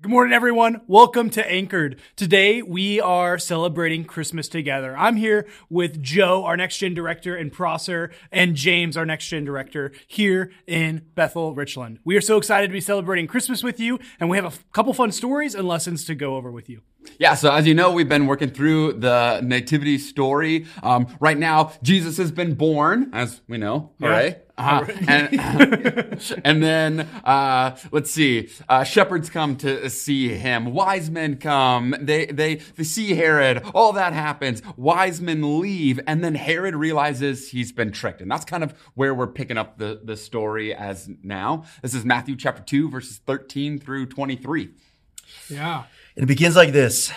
Good morning, everyone. Welcome to Anchored. Today, we are celebrating Christmas together. I'm here with Joe, our Next Gen Director, and Prosser, and James, our Next Gen Director, here in Bethel, Richland. We are so excited to be celebrating Christmas with you, and we have a couple fun stories and lessons to go over with you. Yeah, so as you know, we've been working through the nativity story. Right now, Jesus has been born, as we know, hooray. Uh-huh. And then let's see. Shepherds come to see him. Wise men come. They see Herod. All that happens. Wise men leave, and then Herod realizes he's been tricked. And that's kind of where we're picking up the story as now. This is Matthew chapter 2, verses 13 through 23. Yeah. It begins like this.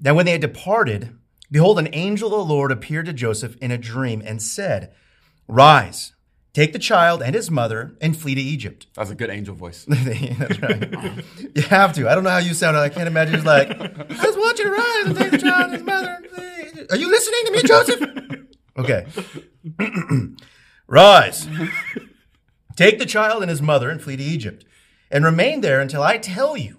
Now when they had departed, behold, an angel of the Lord appeared to Joseph in a dream and said, "Rise, take the child and his mother and flee to Egypt." That's a good angel voice. That's right. You have to. I don't know how you sound. I can't imagine. He's like, "I just want you to rise and take the child and his mother and flee to Egypt." Are you listening to me, Joseph? Okay. "Rise, take the child and his mother and flee to Egypt, and remain there until I tell you.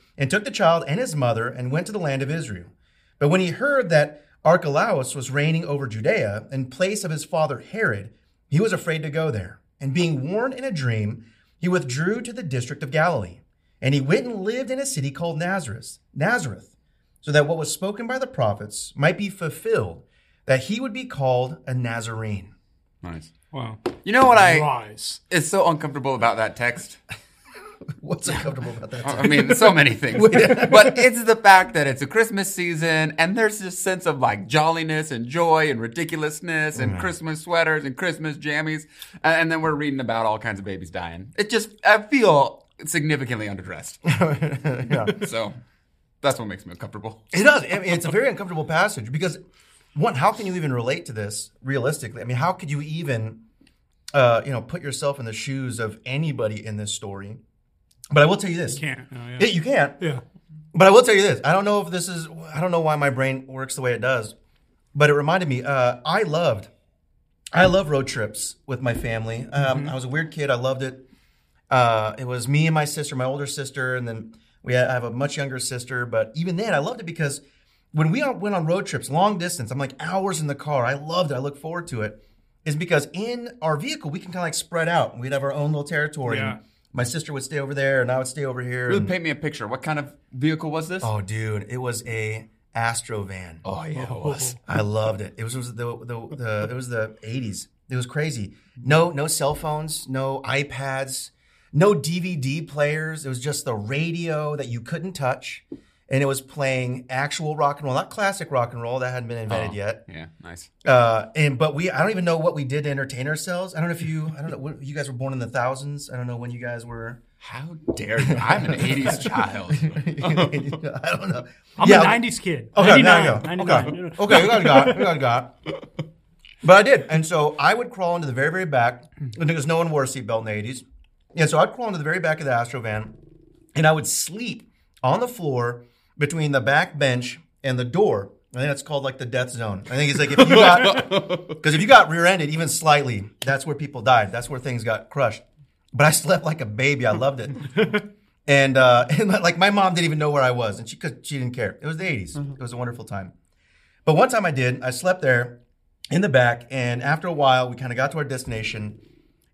and took the child and his mother and went to the land of Israel. But when he heard that Archelaus was reigning over Judea in place of his father Herod, he was afraid to go there. And being warned in a dream, he withdrew to the district of Galilee. And he went and lived in a city called Nazareth, so that what was spoken by the prophets might be fulfilled, that he would be called a Nazarene. Nice. Wow. You know what is so uncomfortable about that text? What's uncomfortable about that? I mean, so many things. But it's the fact that it's a Christmas season, and there's this sense of like jolliness and joy and ridiculousness and Christmas sweaters and Christmas jammies. And then we're reading about all kinds of babies dying. I feel significantly underdressed. Yeah. So that's what makes me uncomfortable. It does. I mean, it's a very uncomfortable passage because, one, how can you even relate to this realistically? I mean, how could you even, put yourself in the shoes of anybody in this story? But I will tell you this. You can't. Oh, yeah. You can't. Yeah. But I will tell you this. I don't know why my brain works the way it does. But it reminded me. I love road trips with my family. Mm-hmm. I was a weird kid. I loved it. It was me and my sister, my older sister, and then I have a much younger sister. But even then, I loved it because when we went on road trips, long distance, I'm like hours in the car. I loved it. I look forward to it. Is because in our vehicle we can kind of like spread out. We'd have our own little territory. Yeah. My sister would stay over there, and I would stay over here. Really paint me a picture. What kind of vehicle was this? Oh, dude, it was a Astro van. Oh yeah, it was. I loved it. It was the 80s. It was crazy. No cell phones, no iPads, no DVD players. It was just the radio that you couldn't touch, and it was playing actual rock and roll, not classic rock and roll that hadn't been invented yet. Yeah, nice. I don't even know what we did to entertain ourselves. You guys were born in the thousands. I don't know when you guys were. How dare you? I'm an 80s child. I don't know. I'm a 90s kid. Okay, there you go. Okay, we got it. But I did. And so I would crawl into the very, very back. Because no one wore a seatbelt in the 80s. Yeah, so I'd crawl into the very back of the Astro van, and I would sleep on the floor between the back bench and the door. I think that's called like the death zone. I think it's like if you got rear-ended even slightly, that's where people died. That's where things got crushed. But I slept like a baby. I loved it. And like my mom didn't even know where I was, and she didn't care. It was the 80s. Mm-hmm. It was a wonderful time. But one time I did. I slept there in the back, and after a while, we kind of got to our destination,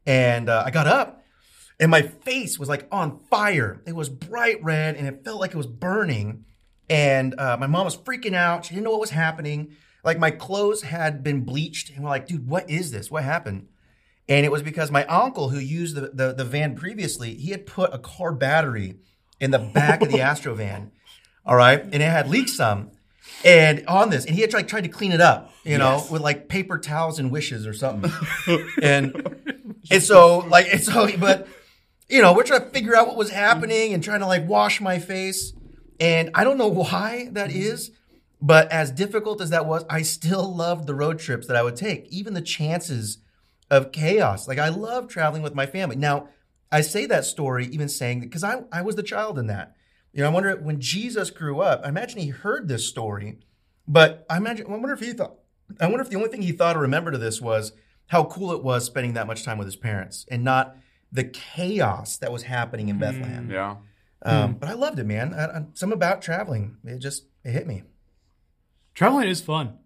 and I got up, and my face was like on fire. It was bright red, and it felt like it was burning. And my mom was freaking out. She didn't know what was happening. Like, my clothes had been bleached. And we're like, dude, what is this? What happened? And it was because my uncle, who used the van previously, he had put a car battery in the back of the Astro van. All right. And it had leaked some. And on this, and he had tried to clean it up, you know, with like paper towels and wishes or something. But you know, we're trying to figure out what was happening and trying to like wash my face. And I don't know why that is, but as difficult as that was, I still loved the road trips that I would take, even the chances of chaos. Like, I love traveling with my family. Now, I say that story even saying that because I was the child in that. You know, I wonder when Jesus grew up, I imagine he heard this story, but I wonder if the only thing he thought or remembered of this was how cool it was spending that much time with his parents and not the chaos that was happening in Bethlehem. Yeah. But I loved it, man. Something about traveling, it hit me. Traveling is fun.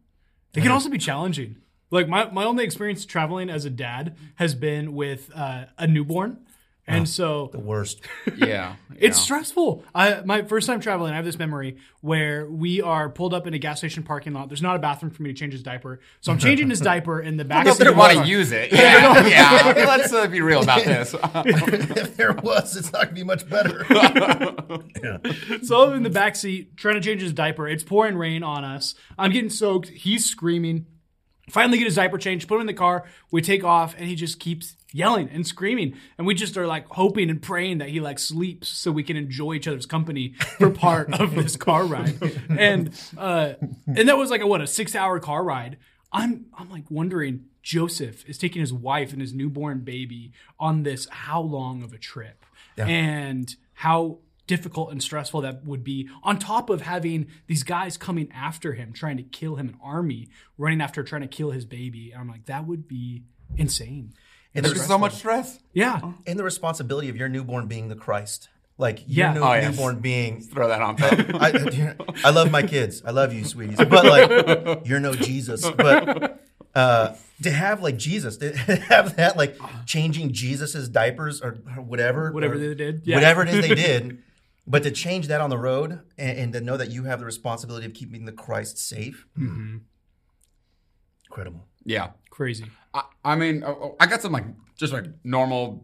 It can also be challenging. Like, my only experience traveling as a dad has been with a newborn. And so the worst. Yeah. It's stressful. My first time traveling, I have this memory where we are pulled up in a gas station parking lot. There's not a bathroom for me to change his diaper. So I'm changing his diaper in the back. Well, they don't want to use it. Yeah. Yeah. Let's be real about this. If there was, it's not going to be much better. Yeah. So I'm in the back seat trying to change his diaper. It's pouring rain on us. I'm getting soaked. He's screaming. Finally get his diaper changed, put him in the car. We take off, and he just keeps yelling and screaming. And we just are like hoping and praying that he like sleeps so we can enjoy each other's company for part of this car ride. And that was like a 6-hour car ride. I'm like wondering, Joseph is taking his wife and his newborn baby on this how long of a trip and how difficult and stressful that would be, on top of having these guys coming after him, trying to kill him, an army running after trying to kill his baby. And I'm like, that would be insane. And there's so much stress. Yeah. And the responsibility of your newborn being the Christ. Like, newborn being. Let's throw that on top. I love my kids. I love you, sweeties. But like, you're no Jesus. But to have like Jesus, to have that like changing Jesus's diapers or whatever. Whatever they did. Yeah. Whatever it is they did. But to change that on the road and to know that you have the responsibility of keeping the Christ safe. Mm-hmm. Incredible. Yeah. Crazy. I mean, I got some like normal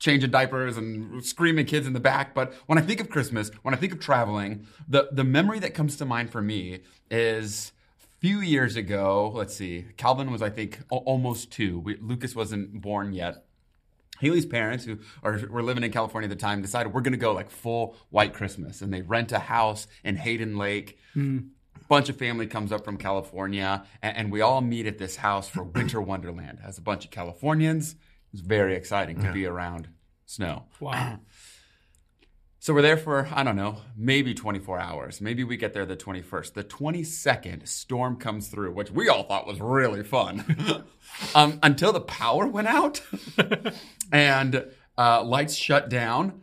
change of diapers and screaming kids in the back. But when I think of Christmas, when I think of traveling, the memory that comes to mind for me is a few years ago. Let's see. Calvin was, I think, almost 2. Lucas wasn't born yet. Haley's parents, who were living in California at the time, decided we're going to go like full white Christmas. And they rent a house in Hayden Lake. Mm. Bunch of family comes up from California. And we all meet at this house for Winter Wonderland. As a bunch of Californians, it's very exciting to be around snow. Wow. So we're there for, I don't know, maybe 24 hours. Maybe we get there the 21st. The 22nd, storm comes through, which we all thought was really fun. Until the power went out and lights shut down.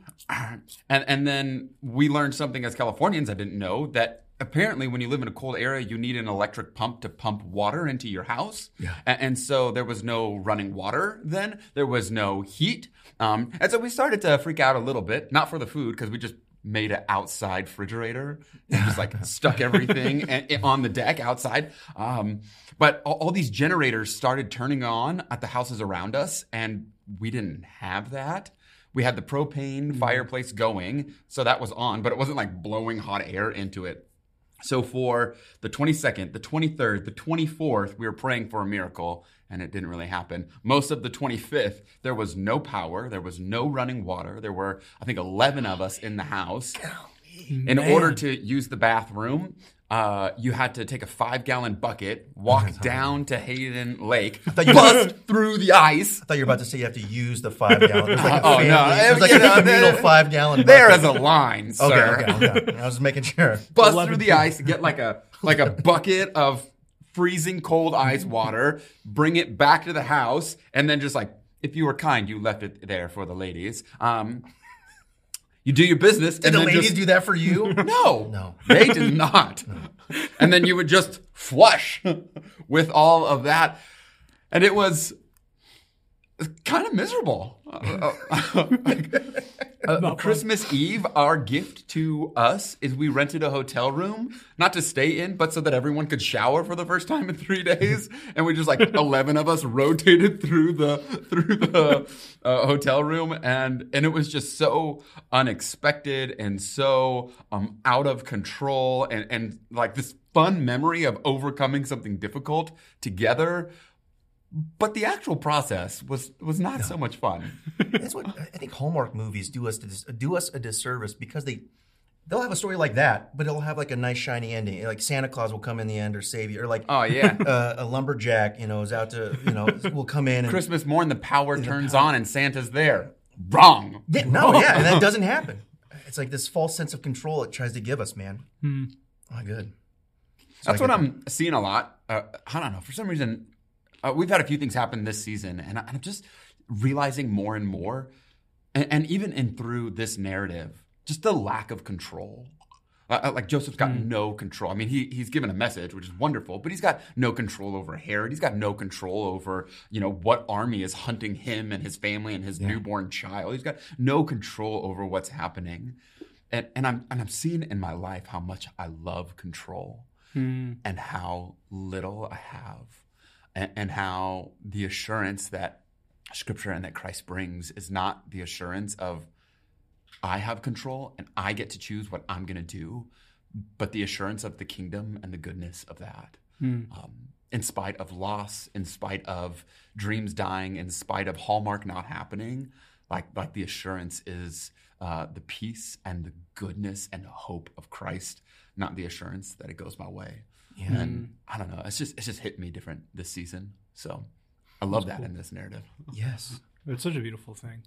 And then we learned something as Californians I didn't know, that apparently when you live in a cold area, you need an electric pump to pump water into your house. Yeah. And so there was no running water then. There was no heat. And so we started to freak out a little bit, not for the food, because we just made an outside refrigerator and just like stuck everything on the deck outside. But all these generators started turning on at the houses around us, and we didn't have that. We had the propane fireplace going, so that was on, but it wasn't like blowing hot air into it. So for the 22nd, the 23rd, the 24th, we were praying for a miracle, and it didn't really happen. Most of the 25th, there was no power. There was no running water. There were, I think, 11 of us in the house. In order to use the bathroom, you had to take a 5-gallon bucket, walk down to Hayden Lake, bust through the ice. I thought you were about to say you have to use the 5-gallon. It was like a communal 5-gallon bucket. There is a line, sir. Okay. I was making sure. Bust through the ice, get like a bucket of freezing cold ice water, bring it back to the house, and then just like, if you were kind, you left it there for the ladies. You do your business. Did the ladies do that for you? No. They did not. No. And then you would just flush with all of that. And it was kind of miserable. Christmas Eve, our gift to us is we rented a hotel room, not to stay in, but so that everyone could shower for the first time in 3 days. And we just, like, 11 of us rotated through the hotel room, and it was just so unexpected and so out of control, and like this fun memory of overcoming something difficult together. But the actual process was not so much fun. That's what I think Hallmark movies do us a disservice, because they'll have a story like that, but it'll have like a nice shiny ending. Like Santa Claus will come in the end or save you, or like a lumberjack, is out to will come in. And Christmas morn, the power turns on and Santa's there. Wrong. Yeah, and that doesn't happen. It's like this false sense of control it tries to give us, man. Hmm. Oh, good. So that's what I'm seeing a lot. I don't know, for some reason. We've had a few things happen this season, and I'm just realizing more and more, and even in through this narrative, just the lack of control. Like Joseph's got no control. I mean, he's given a message, which is wonderful, but he's got no control over Herod. He's got no control over, what army is hunting him and his family and his newborn child. He's got no control over what's happening. And I'm seeing in my life how much I love control and how little I have. And how the assurance that Scripture and that Christ brings is not the assurance of I have control and I get to choose what I'm going to do, but the assurance of the kingdom and the goodness of that. In spite of loss, in spite of dreams dying, in spite of Hallmark not happening, like the assurance is the peace and the goodness and the hope of Christ, not the assurance that it goes my way. Yeah. And I don't know. It's just hit me different this season. So I love that in this narrative. Yes. It's such a beautiful thing.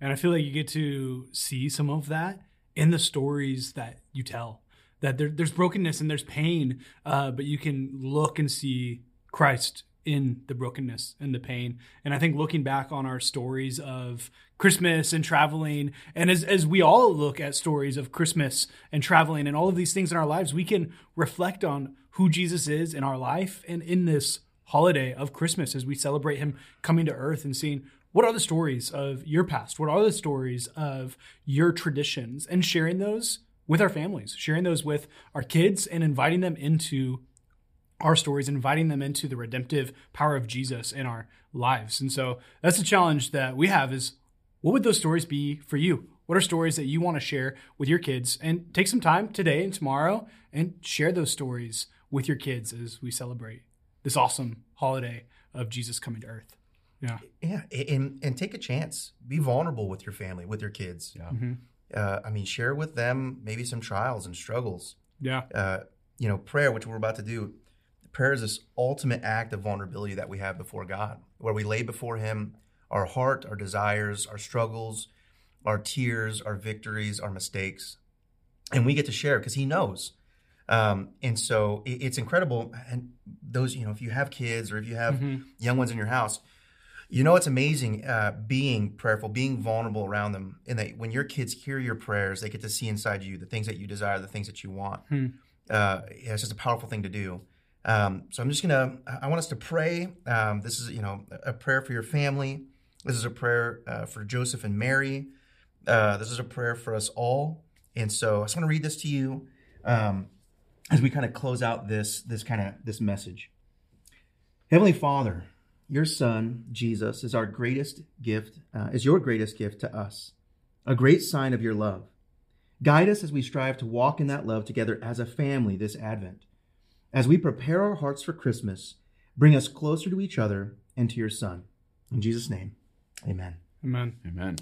And I feel like you get to see some of that in the stories that you tell, that there's brokenness and there's pain, but you can look and see Christ in the brokenness and the pain. And I think looking back on our stories of Christmas and traveling, and as we all look at stories of Christmas and traveling and all of these things in our lives, we can reflect on who Jesus is in our life and in this holiday of Christmas as we celebrate him coming to earth, and seeing what are the stories of your past? What are the stories of your traditions? And sharing those with our families, sharing those with our kids, and inviting them into our stories, inviting them into the redemptive power of Jesus in our lives. And so that's the challenge that we have is, what would those stories be for you? What are stories that you want to share with your kids? And take some time today and tomorrow and share those stories with your kids as we celebrate this awesome holiday of Jesus coming to earth. Yeah. Yeah. And take a chance. Be vulnerable with your family, with your kids. Yeah. Mm-hmm. Share with them maybe some trials and struggles. Yeah. Prayer, which we're about to do. Prayer is this ultimate act of vulnerability that we have before God, where we lay before him our heart, our desires, our struggles, our tears, our victories, our mistakes. And we get to share because he knows. And so it's incredible. And those, if you have kids or if you have young ones in your house, it's amazing being prayerful, being vulnerable around them. And that when your kids hear your prayers, they get to see inside you the things that you desire, the things that you want. It's just a powerful thing to do. So I'm just going to, I want us to pray. This is, a prayer for your family. This is a prayer for Joseph and Mary. This is a prayer for us all. And so I just want to read this to you as we kind of close out this message. Heavenly Father, your son, Jesus, is our greatest gift, is your greatest gift to us, a great sign of your love. Guide us as we strive to walk in that love together as a family this Advent. As we prepare our hearts for Christmas, bring us closer to each other and to your son. In Jesus' name, amen. Amen. Amen.